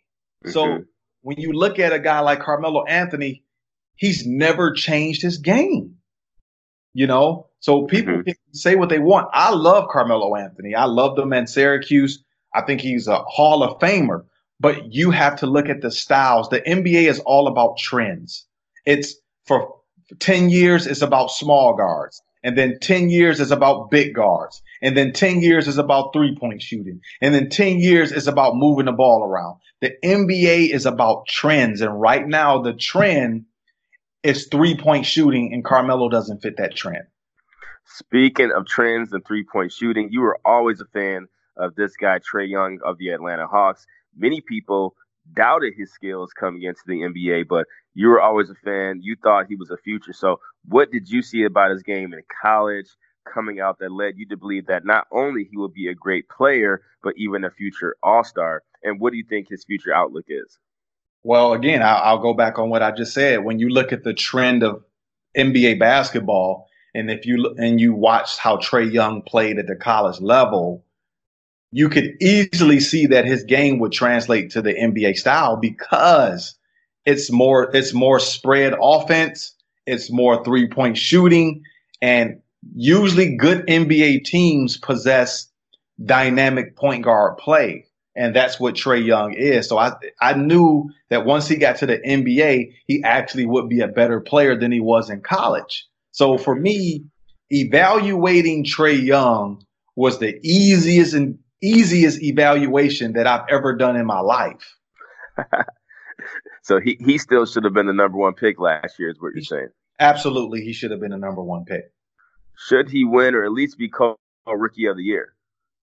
So mm-hmm. when you look at a guy like Carmelo Anthony, he's never changed his game, you know? So people mm-hmm. can say what they want. I love Carmelo Anthony. I loved him at Syracuse. I think he's a Hall of Famer. But you have to look at the styles. The N B A is all about trends. It's for ten years, it's about small guards. And then ten years is about big guards. And then ten years is about three-point shooting. And then ten years is about moving the ball around. The N B A is about trends. And right now, the trend is three-point shooting, and Carmelo doesn't fit that trend. Speaking of trends and three-point shooting, you were always a fan of this guy, Trae Young of the Atlanta Hawks. Many people doubted his skills coming into the N B A, but you were always a fan. You thought he was a future. So what did you see about his game in college coming out that led you to believe that not only he would be a great player, but even a future all-star? And what do you think his future outlook is? Well, again, I'll, I'll go back on what I just said. When you look at the trend of N B A basketball, and if you and you watch how Trae Young played at the college level, you could easily see that his game would translate to the N B A style, because it's more it's more spread offense, it's more three-point shooting, and usually good N B A teams possess dynamic point guard play. And that's what Trae Young is. So I I knew that once he got to the N B A, he actually would be a better player than he was in college. So for me, evaluating Trae Young was the easiest and easiest evaluation that I've ever done in my life. So he, he still should have been the number one pick last year is what you're saying. Absolutely. He should have been the number one pick. Should he win or at least be called Rookie of the Year?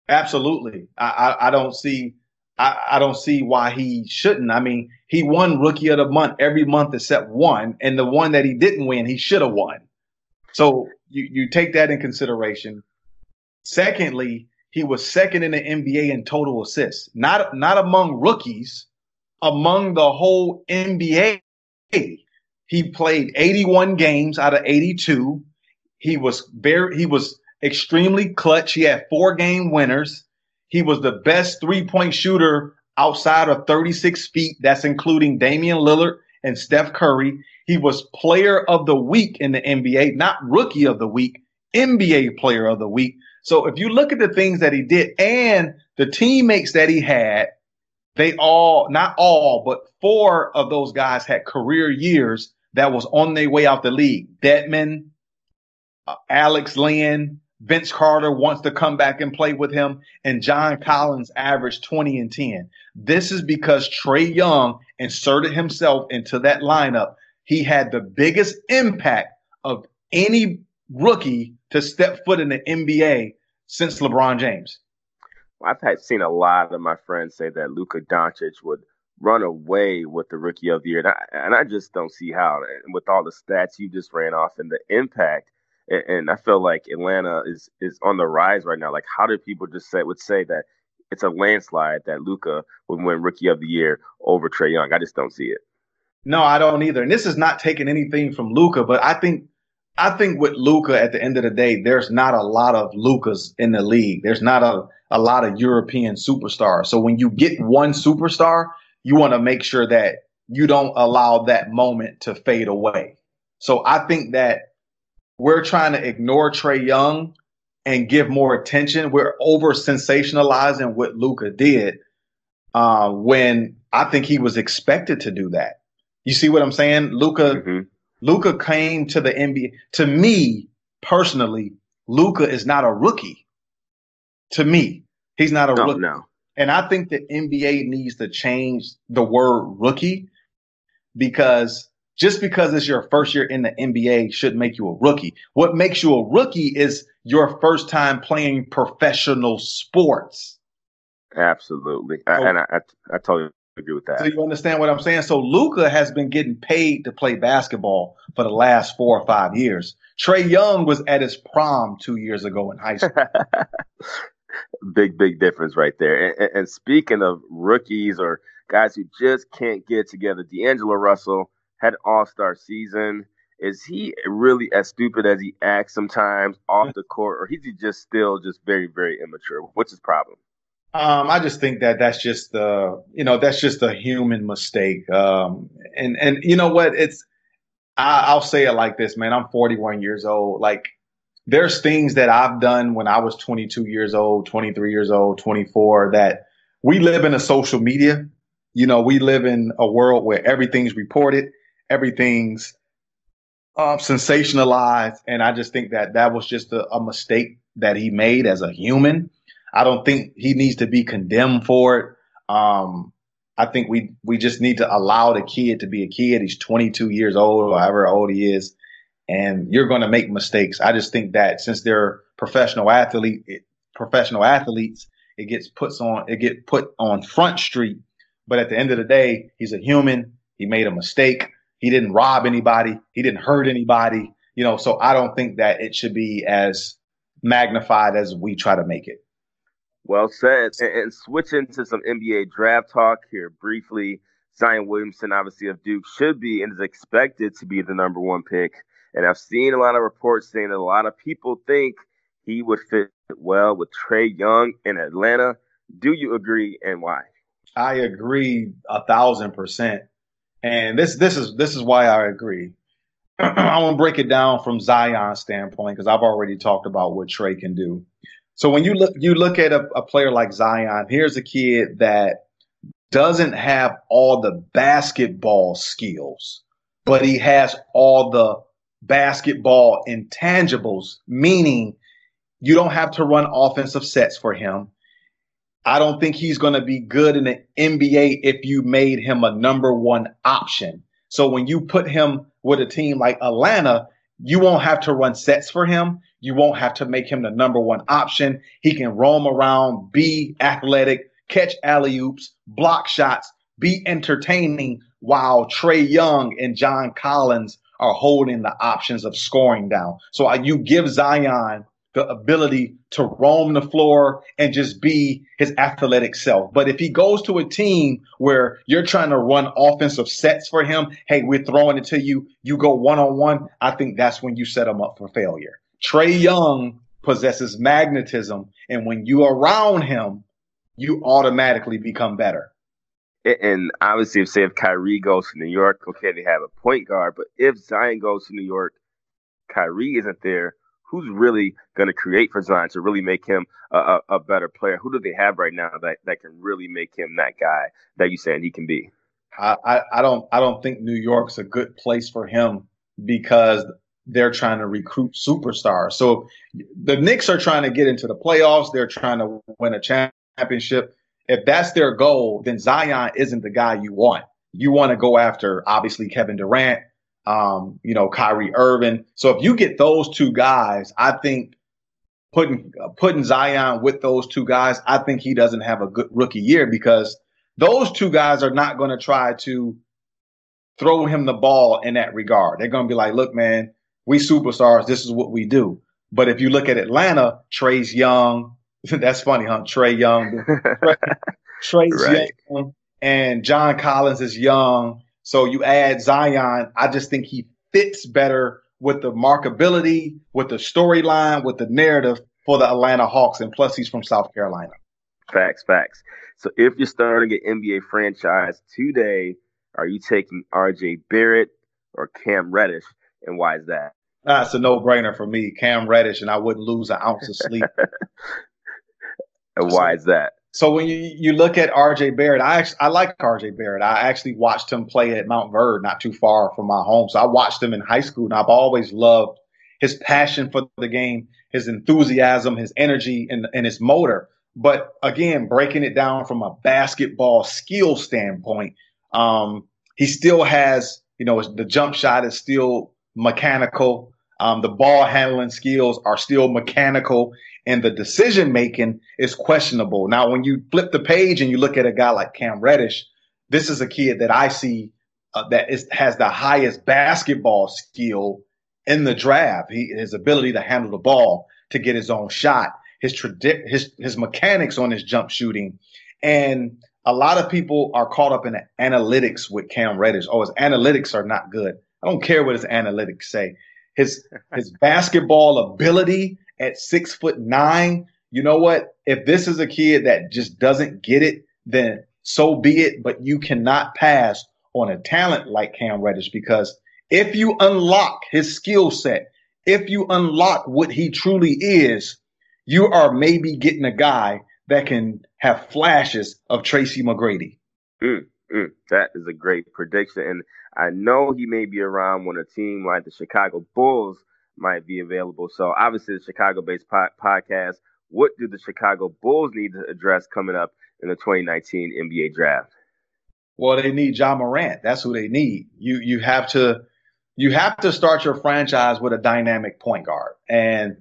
Absolutely. I, I, I don't see I, I don't see why he shouldn't. I mean, he won Rookie of the Month every month except one. And the one that he didn't win, he should have won. So you, you take that in consideration. Secondly, he was second in the N B A in total assists, not not among rookies. Among the whole N B A, he played eighty-one games out of eighty-two. He was very, he was extremely clutch. He had four game winners. He was the best three-point shooter outside of thirty-six feet. That's including Damian Lillard and Steph Curry. He was player of the week in the N B A, not rookie of the week, N B A player of the week. So if you look at the things that he did and the teammates that he had, they all, not all, but four of those guys had career years that was on their way out the league. Dedmon, uh, Alex Lynn, Vince Carter wants to come back and play with him, and John Collins averaged twenty and ten. This is because Trae Young inserted himself into that lineup. He had the biggest impact of any rookie to step foot in the N B A since LeBron James. I've had seen a lot of my friends say that Luka Doncic would run away with the Rookie of the Year. And I, and I just don't see how. And with all the stats you just ran off and the impact, and, and I feel like Atlanta is is on the rise right now. Like, how do people just say would say that it's a landslide that Luka would win Rookie of the Year over Trae Young? I just don't see it. No, I don't either. And this is not taking anything from Luka, but I think I think with Luka at the end of the day, there's not a lot of Lukas in the league. There's not a a lot of European superstars. So when you get one superstar, you want to make sure that you don't allow that moment to fade away. So I think that we're trying to ignore Trae Young and give more attention. We're over-sensationalizing what Luka did uh, when I think he was expected to do that. You see what I'm saying? Luka, mm-hmm. Luka came to the N B A. To me, personally, Luka is not a rookie. To me, he's not a no, rookie. No. And I think the N B A needs to change the word rookie, because just because it's your first year in the N B A shouldn't make you a rookie. What makes you a rookie is your first time playing professional sports. Absolutely. So, I, and I, I, I totally agree with that. So you understand what I'm saying? So Luka has been getting paid to play basketball for the last four or five years. Trae Young was at his prom two years ago in high school. Big, big difference right there. And, and speaking of rookies or guys who just can't get together, D'Angelo Russell had an all-star season. Is he really as stupid as he acts sometimes off the court, or is he just still just very, very immature? What's his problem? Um, I just think that that's just uh, you know, that's just a human mistake. Um, and and you know what? It's I, I'll say it like this, man. I'm forty-one years old. Like, there's things that I've done when I was twenty-two years old, twenty-three years old, twenty-four, that we live in a social media. You know, we live in a world where everything's reported, everything's uh, sensationalized. And I just think that that was just a, a mistake that he made as a human. I don't think he needs to be condemned for it. Um, I think we we just need to allow the kid to be a kid. He's twenty-two years old, or however old he is. And you're going to make mistakes. I just think that since they're professional athlete, it, professional athletes, it gets puts on, it get put on front street. But at the end of the day, he's a human. He made a mistake. He didn't rob anybody. He didn't hurt anybody. You know, so I don't think that it should be as magnified as we try to make it. Well said. And, and switching to some N B A draft talk here briefly, Zion Williamson, obviously of Duke, should be and is expected to be the number one pick. And I've seen a lot of reports saying that a lot of people think he would fit well with Trae Young in Atlanta. Do you agree, and why? I agree a thousand percent. And this this is this is why I agree. I'm gonna break it down from Zion's standpoint, because I've already talked about what Trae can do. So when you look, you look at a, a player like Zion, here's a kid that doesn't have all the basketball skills, but he has all the basketball intangibles, meaning you don't have to run offensive sets for him. I don't think he's going to be good in the N B A if you made him a number one option. So when you put him with a team like Atlanta, you won't have to run sets for him. You won't have to make him the number one option. He can roam around, be athletic, catch alley-oops, block shots, be entertaining while Trae Young and John Collins are holding the options of scoring down. So you give Zion the ability to roam the floor and just be his athletic self. But if he goes to a team where you're trying to run offensive sets for him, hey, we're throwing it to you, you go one-on-one, I think that's when you set him up for failure. Trae Young possesses magnetism, and when you are around him, you automatically become better. And obviously, say if Kyrie goes to New York, okay, they have a point guard, but if Zion goes to New York, Kyrie isn't there, who's really going to create for Zion to really make him a, a, a better player? Who do they have right now that, that can really make him that guy that you're saying he can be? I, I, I don't I don't think New York's a good place for him because they're trying to recruit superstars. So the Knicks are trying to get into the playoffs. They're trying to win a championship. If that's their goal, then Zion isn't the guy you want. You want to go after, obviously, Kevin Durant, Um, you know, Kyrie Irving. So if you get those two guys, I think putting putting Zion with those two guys, I think he doesn't have a good rookie year because those two guys are not going to try to throw him the ball in that regard. They're going to be like, look, man, we superstars. This is what we do. But if you look at Atlanta, Trae's young. That's funny, huh? Trae Young. Trae's right. young. And John Collins is young. So you add Zion, I just think he fits better with the markability, with the storyline, with the narrative for the Atlanta Hawks. And plus, he's from South Carolina. Facts, facts. So if you're starting an N B A franchise today, are you taking R J Barrett or Cam Reddish? And why is that? That's uh, a no-brainer for me, Cam Reddish, and I wouldn't lose an ounce of sleep. And why is that? So when you, you look at R J Barrett, I actually, I like R J Barrett. I actually watched him play at Mount Verd, not too far from my home. So I watched him in high school, and I've always loved his passion for the game, his enthusiasm, his energy, and, and his motor. But, again, breaking it down from a basketball skill standpoint, um, he still has, you know, the jump shot is still mechanical. Um, the ball handling skills are still mechanical, and the decision making is questionable. Now, when you flip the page and you look at a guy like Cam Reddish, this is a kid that I see uh, that is, has the highest basketball skill in the draft. He, his ability to handle the ball, to get his own shot, his tradi- his his mechanics on his jump shooting, and a lot of people are caught up in the analytics with Cam Reddish. Oh, his analytics are not good. I don't care what his analytics say. His his basketball ability at six foot nine. You know what? If this is a kid that just doesn't get it, then so be it. But you cannot pass on a talent like Cam Reddish, because if you unlock his skill set, if you unlock what he truly is, you are maybe getting a guy that can have flashes of Tracy McGrady. Mm. Mm, that is a great prediction, and I know he may be around when a team like the Chicago Bulls might be available. So obviously the Chicago-based pod- podcast, what do the Chicago Bulls need to address coming up in the twenty nineteen N B A draft? Well, they need Ja Morant. That's who they need. You you have to you have to start your franchise with a dynamic point guard, and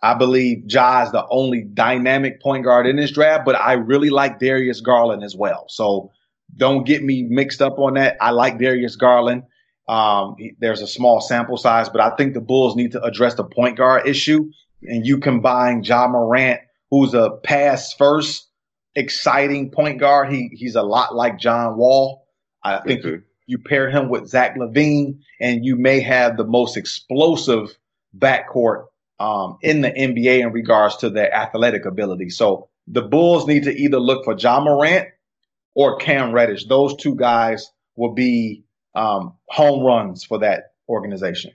I believe Ja is the only dynamic point guard in this draft, but I really like Darius Garland as well. So don't get me mixed up on that. I like Darius Garland. Um, he, there's a small sample size, but I think the Bulls need to address the point guard issue. And you combine Ja Morant, who's a pass-first, exciting point guard. He he's a lot like John Wall. I think mm-hmm. you, you pair him with Zach LaVine, and you may have the most explosive backcourt um, in the N B A in regards to their athletic ability. So the Bulls need to either look for Ja Morant or Cam Reddish. Those two guys will be um, home runs for that organization.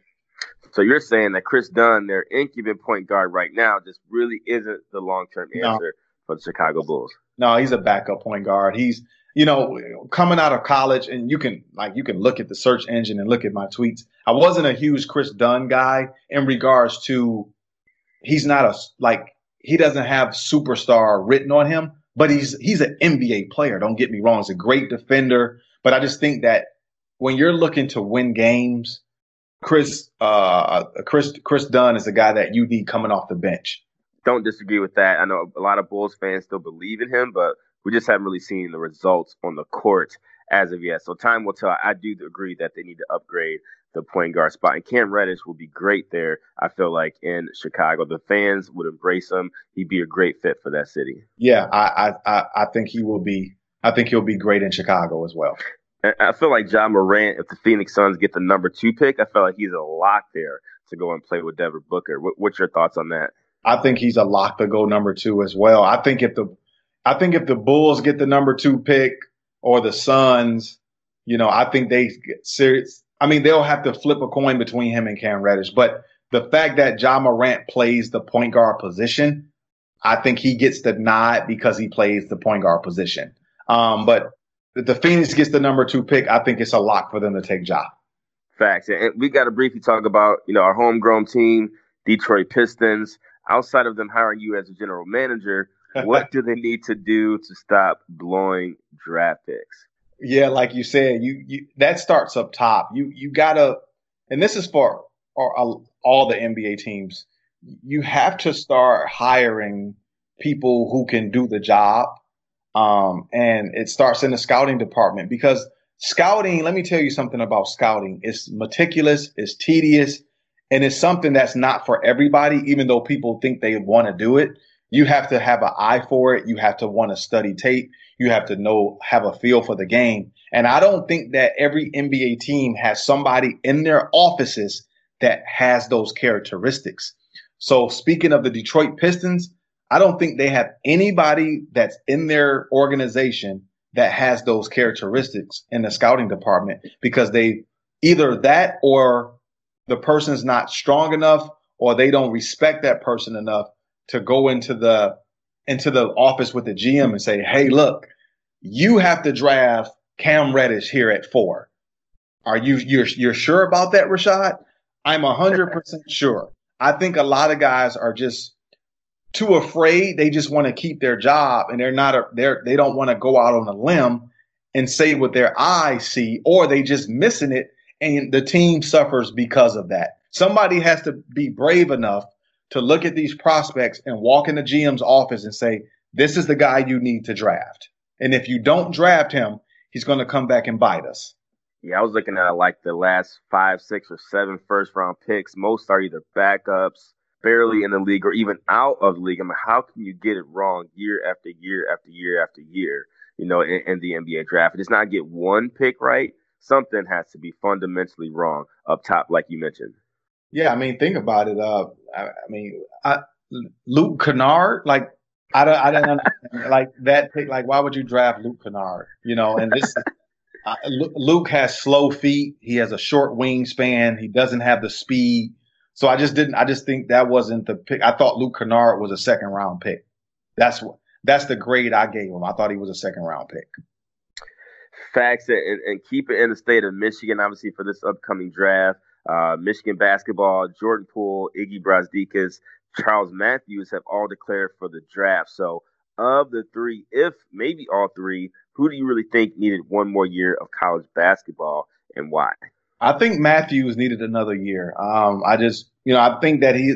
So you're saying that Chris Dunn, their incumbent point guard right now, just really isn't the long-term answer no. for the Chicago Bulls. No, he's a backup point guard. He's, you know, coming out of college, and you can like you can look at the search engine and look at my tweets. I wasn't a huge Chris Dunn guy in regards to he's not a like he doesn't have superstar written on him, but he's he's an N B A player. Don't get me wrong. He's a great defender. But I just think that when you're looking to win games, Chris, uh, Chris, Chris Dunn is a guy that you need coming off the bench. Don't disagree with that. I know a lot of Bulls fans still believe in him, but we just haven't really seen the results on the court as of yet. So time will tell. I do agree that they need to upgrade the point guard spot, and Cam Reddish will be great there. I feel like in Chicago, the fans would embrace him. He'd be a great fit for that city. Yeah, I, I, I think he will be. I think he'll be great in Chicago as well. I feel like Ja Morant, if the Phoenix Suns get the number two pick, I feel like he's a lock there to go and play with Devin Booker. What, what's your thoughts on that? I think he's a lock to go number two as well. I think if the, I think if the Bulls get the number two pick or the Suns, you know, I think they get serious. I mean, they'll have to flip a coin between him and Cam Reddish. But the fact that Ja Morant plays the point guard position, I think he gets the nod because he plays the point guard position. Um, but if the Phoenix gets the number two pick, I think it's a lock for them to take Ja. Facts. And we got to briefly talk about, you know, our homegrown team, Detroit Pistons. Outside of them hiring you as a general manager, what do they need to do to stop blowing draft picks? Yeah, like you said, you, you that starts up top. You you gotta, and this is for or, uh, all the N B A teams. You have to start hiring people who can do the job. Um, and it starts in the scouting department, because scouting, let me tell you something about scouting. It's meticulous, it's tedious, and it's something that's not for everybody, even though people think they want to do it. You have to have an eye for it. You have to want to study tape. You have to know, have a feel for the game. And I don't think that every N B A team has somebody in their offices that has those characteristics. So speaking of the Detroit Pistons, I don't think they have anybody that's in their organization that has those characteristics in the scouting department, because they either that or the person's not strong enough, or they don't respect that person enough to go into the into the office with the G M and say, hey, look, you have to draft Cam Reddish here at four. Are you you're, you're sure about that, Rashad? I'm one hundred percent sure. I think a lot of guys are just too afraid. They just want to keep their job, and they're not a, they're they don't want to go out on a limb and say what their eyes see, or they just missing it, and the team suffers because of that. Somebody has to be brave enough to look at these prospects and walk in the G M's office and say, this is the guy you need to draft, and if you don't draft him, he's going to come back and bite us. Yeah, I was looking at like the last five, six, or seven first round picks. Most are either backups, barely in the league, or even out of the league. I mean, how can you get it wrong year after year after year after year, you know, in, in the N B A draft? If it's not get one pick right, something has to be fundamentally wrong up top, like you mentioned. Yeah, I mean, think about it. Uh, I, I mean, I, Luke Kennard, like, I don't, I don't understand, like, that pick, like, why would you draft Luke Kennard? You know, and this uh, Luke has slow feet. He has a short wingspan. He doesn't have the speed. So I just didn't. I just think that wasn't the pick. I thought Luke Kennard was a second round pick. That's what. That's the grade I gave him. I thought he was a second round pick. Facts, and, and keep it in the state of Michigan. Obviously, for this upcoming draft, uh, Michigan basketball, Jordan Poole, Iggy Brasdeikis, Charles Matthews have all declared for the draft. So of the three, if maybe all three, who do you really think needed one more year of college basketball, and why? I think Matthews needed another year. Um, I just, you know, I think that he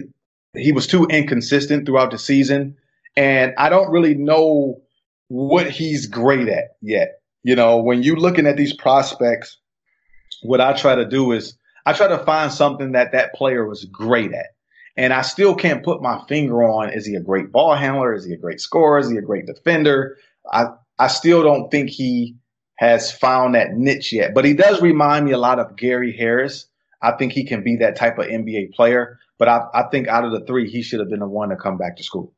he was too inconsistent throughout the season, and I don't really know what he's great at yet. You know, when you're looking at these prospects, what I try to do is I try to find something that that player was great at, and I still can't put my finger on, is he a great ball handler? Is he a great scorer? Is he a great defender? I I still don't think he has found that niche yet, but he does remind me a lot of Gary Harris. I think he can be that type of N B A player, but I, I think out of the three, he should have been the one to come back to school.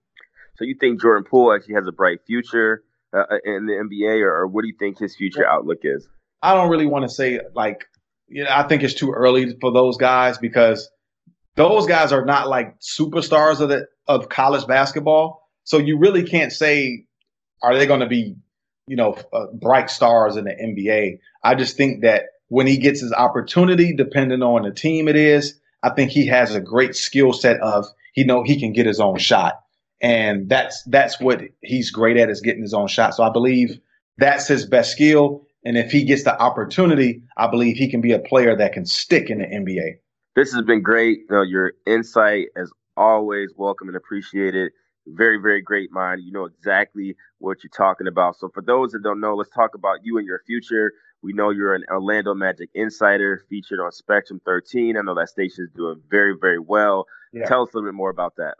So you think Jordan Poole actually has a bright future uh, in the N B A, or, or what do you think his future outlook is? I don't really want to say, like, you know, I think it's too early for those guys, because those guys are not like superstars of the of college basketball. So you really can't say, are they going to be, you know, uh, bright stars in the N B A? I just think that when he gets his opportunity, depending on the team it is, I think he has a great skill set of, you know, he can get his own shot. And that's that's what he's great at, is getting his own shot. So I believe that's his best skill. And if he gets the opportunity, I believe he can be a player that can stick in the N B A. This has been great. You know, your insight, as always, welcome and appreciated. Very, very great mind. You know exactly what you're talking about. So for those that don't know, let's talk about you and your future. We know you're an Orlando Magic insider featured on Spectrum thirteen. I know that station is doing very, very well. Yeah. Tell us a little bit more about that.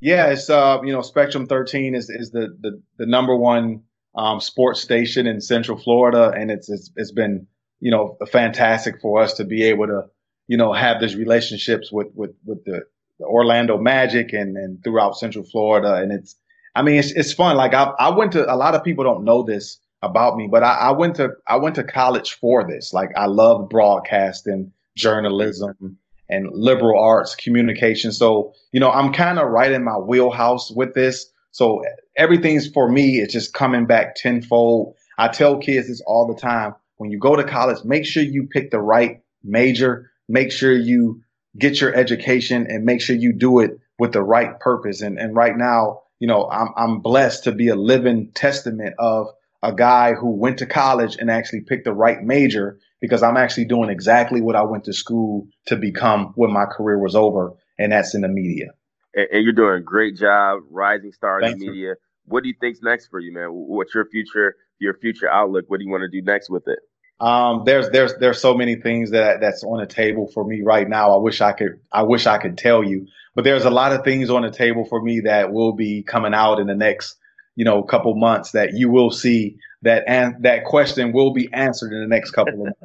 Yeah, it's uh, you know, Spectrum thirteen is is the the, the number one um, sports station in Central Florida, and it's, it's it's been, you know, fantastic for us to be able to, you know, have these relationships with with with the Orlando Magic and, and throughout Central Florida. And it's, I mean, it's, it's fun. Like I, I went to, a lot of people don't know this about me, but I, I went to, I went to college for this. Like I love broadcasting, journalism, and liberal arts, communication. So, you know, I'm kind of right in my wheelhouse with this. So everything's for me, it's just coming back tenfold. I tell kids this all the time. When you go to college, make sure you pick the right major, make sure you get your education, and make sure you do it with the right purpose. And and right now, you know, I'm I'm blessed to be a living testament of a guy who went to college and actually picked the right major, because I'm actually doing exactly what I went to school to become when my career was over, and that's in the media. And, and you're doing a great job, rising star in Thank the media. You. What do you think's next for you, man? What's your future, your future outlook? What do you want to do next with it? Um, there's, there's, there's so many things that that's on the table for me right now. I wish I could, I wish I could tell you, but there's a lot of things on the table for me that will be coming out in the next, you know, couple months, that you will see that, and that question will be answered in the next couple of months.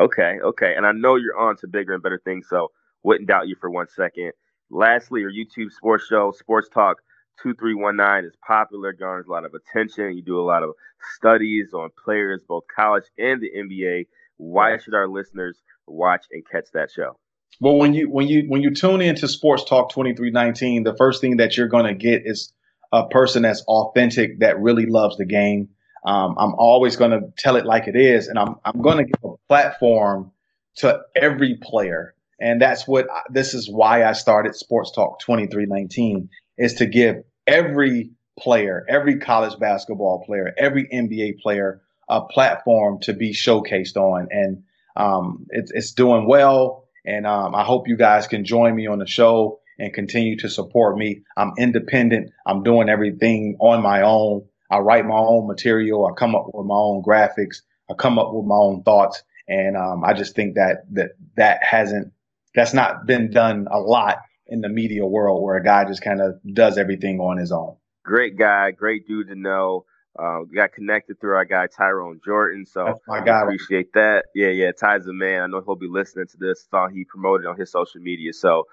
Okay. Okay. And I know you're on to bigger and better things, so wouldn't doubt you for one second. Lastly, your YouTube sports show, Sports Talk two three one nine, is popular, garners a lot of attention. You do a lot of studies on players, both college and the N B A. Why should our listeners watch and catch that show? Well, when you when you when you tune into Sports Talk twenty-three nineteen, the first thing that you're going to get is a person that's authentic, that really loves the game. Um, I'm always going to tell it like it is, and I'm I'm going to give a platform to every player, and that's what I, this is why I started Sports Talk twenty-three nineteen. Is to give every player, every college basketball player, every N B A player a platform to be showcased on. And um, it's, it's doing well. And um, I hope you guys can join me on the show and continue to support me. I'm independent. I'm doing everything on my own. I write my own material. I come up with my own graphics. I come up with my own thoughts. And um, I just think that, that that hasn't, that's not been done a lot in the media world, where a guy just kind of does everything on his own. Great guy, great dude to know. Uh, we got connected through our guy Tyrone Jordan, so that's my guy. I appreciate that. Yeah, yeah, Ty's a man. I know he'll be listening to this. Saw he promoted on his social media, so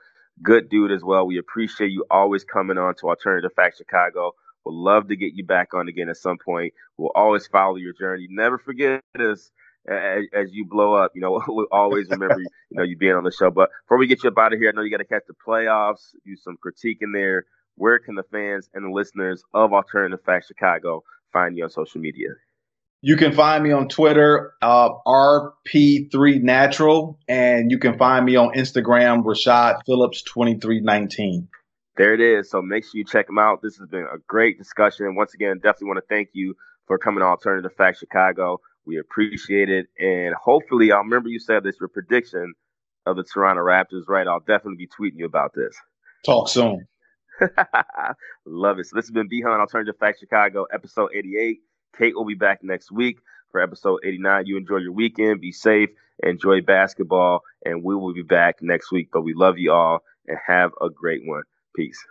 good dude as well. We appreciate you always coming on to Alternative Facts Chicago. We'll love to get you back on again at some point. We'll always follow your journey. Never forget us. As, as you blow up, you know, we'll always remember, you know, you being on the show. But before we get you up out of here, I know you got to catch the playoffs, do some critique in there. Where can the fans and the listeners of Alternative Facts Chicago find you on social media? You can find me on Twitter, uh, R P three Natural, and you can find me on Instagram, Rashad Phillips twenty-three nineteen. There it is. So make sure you check them out. This has been a great discussion. Once again, definitely want to thank you for coming to Alternative Facts Chicago. We appreciate it, and hopefully, I remember you said this, your prediction of the Toronto Raptors, right? I'll definitely be tweeting you about this. Talk soon. Love it. So this has been B H U N Alternative Facts Chicago, episode eighty-eight. Kate will be back next week for episode eighty-nine. You enjoy your weekend. Be safe. Enjoy basketball, and we will be back next week. But we love you all, and have a great one. Peace.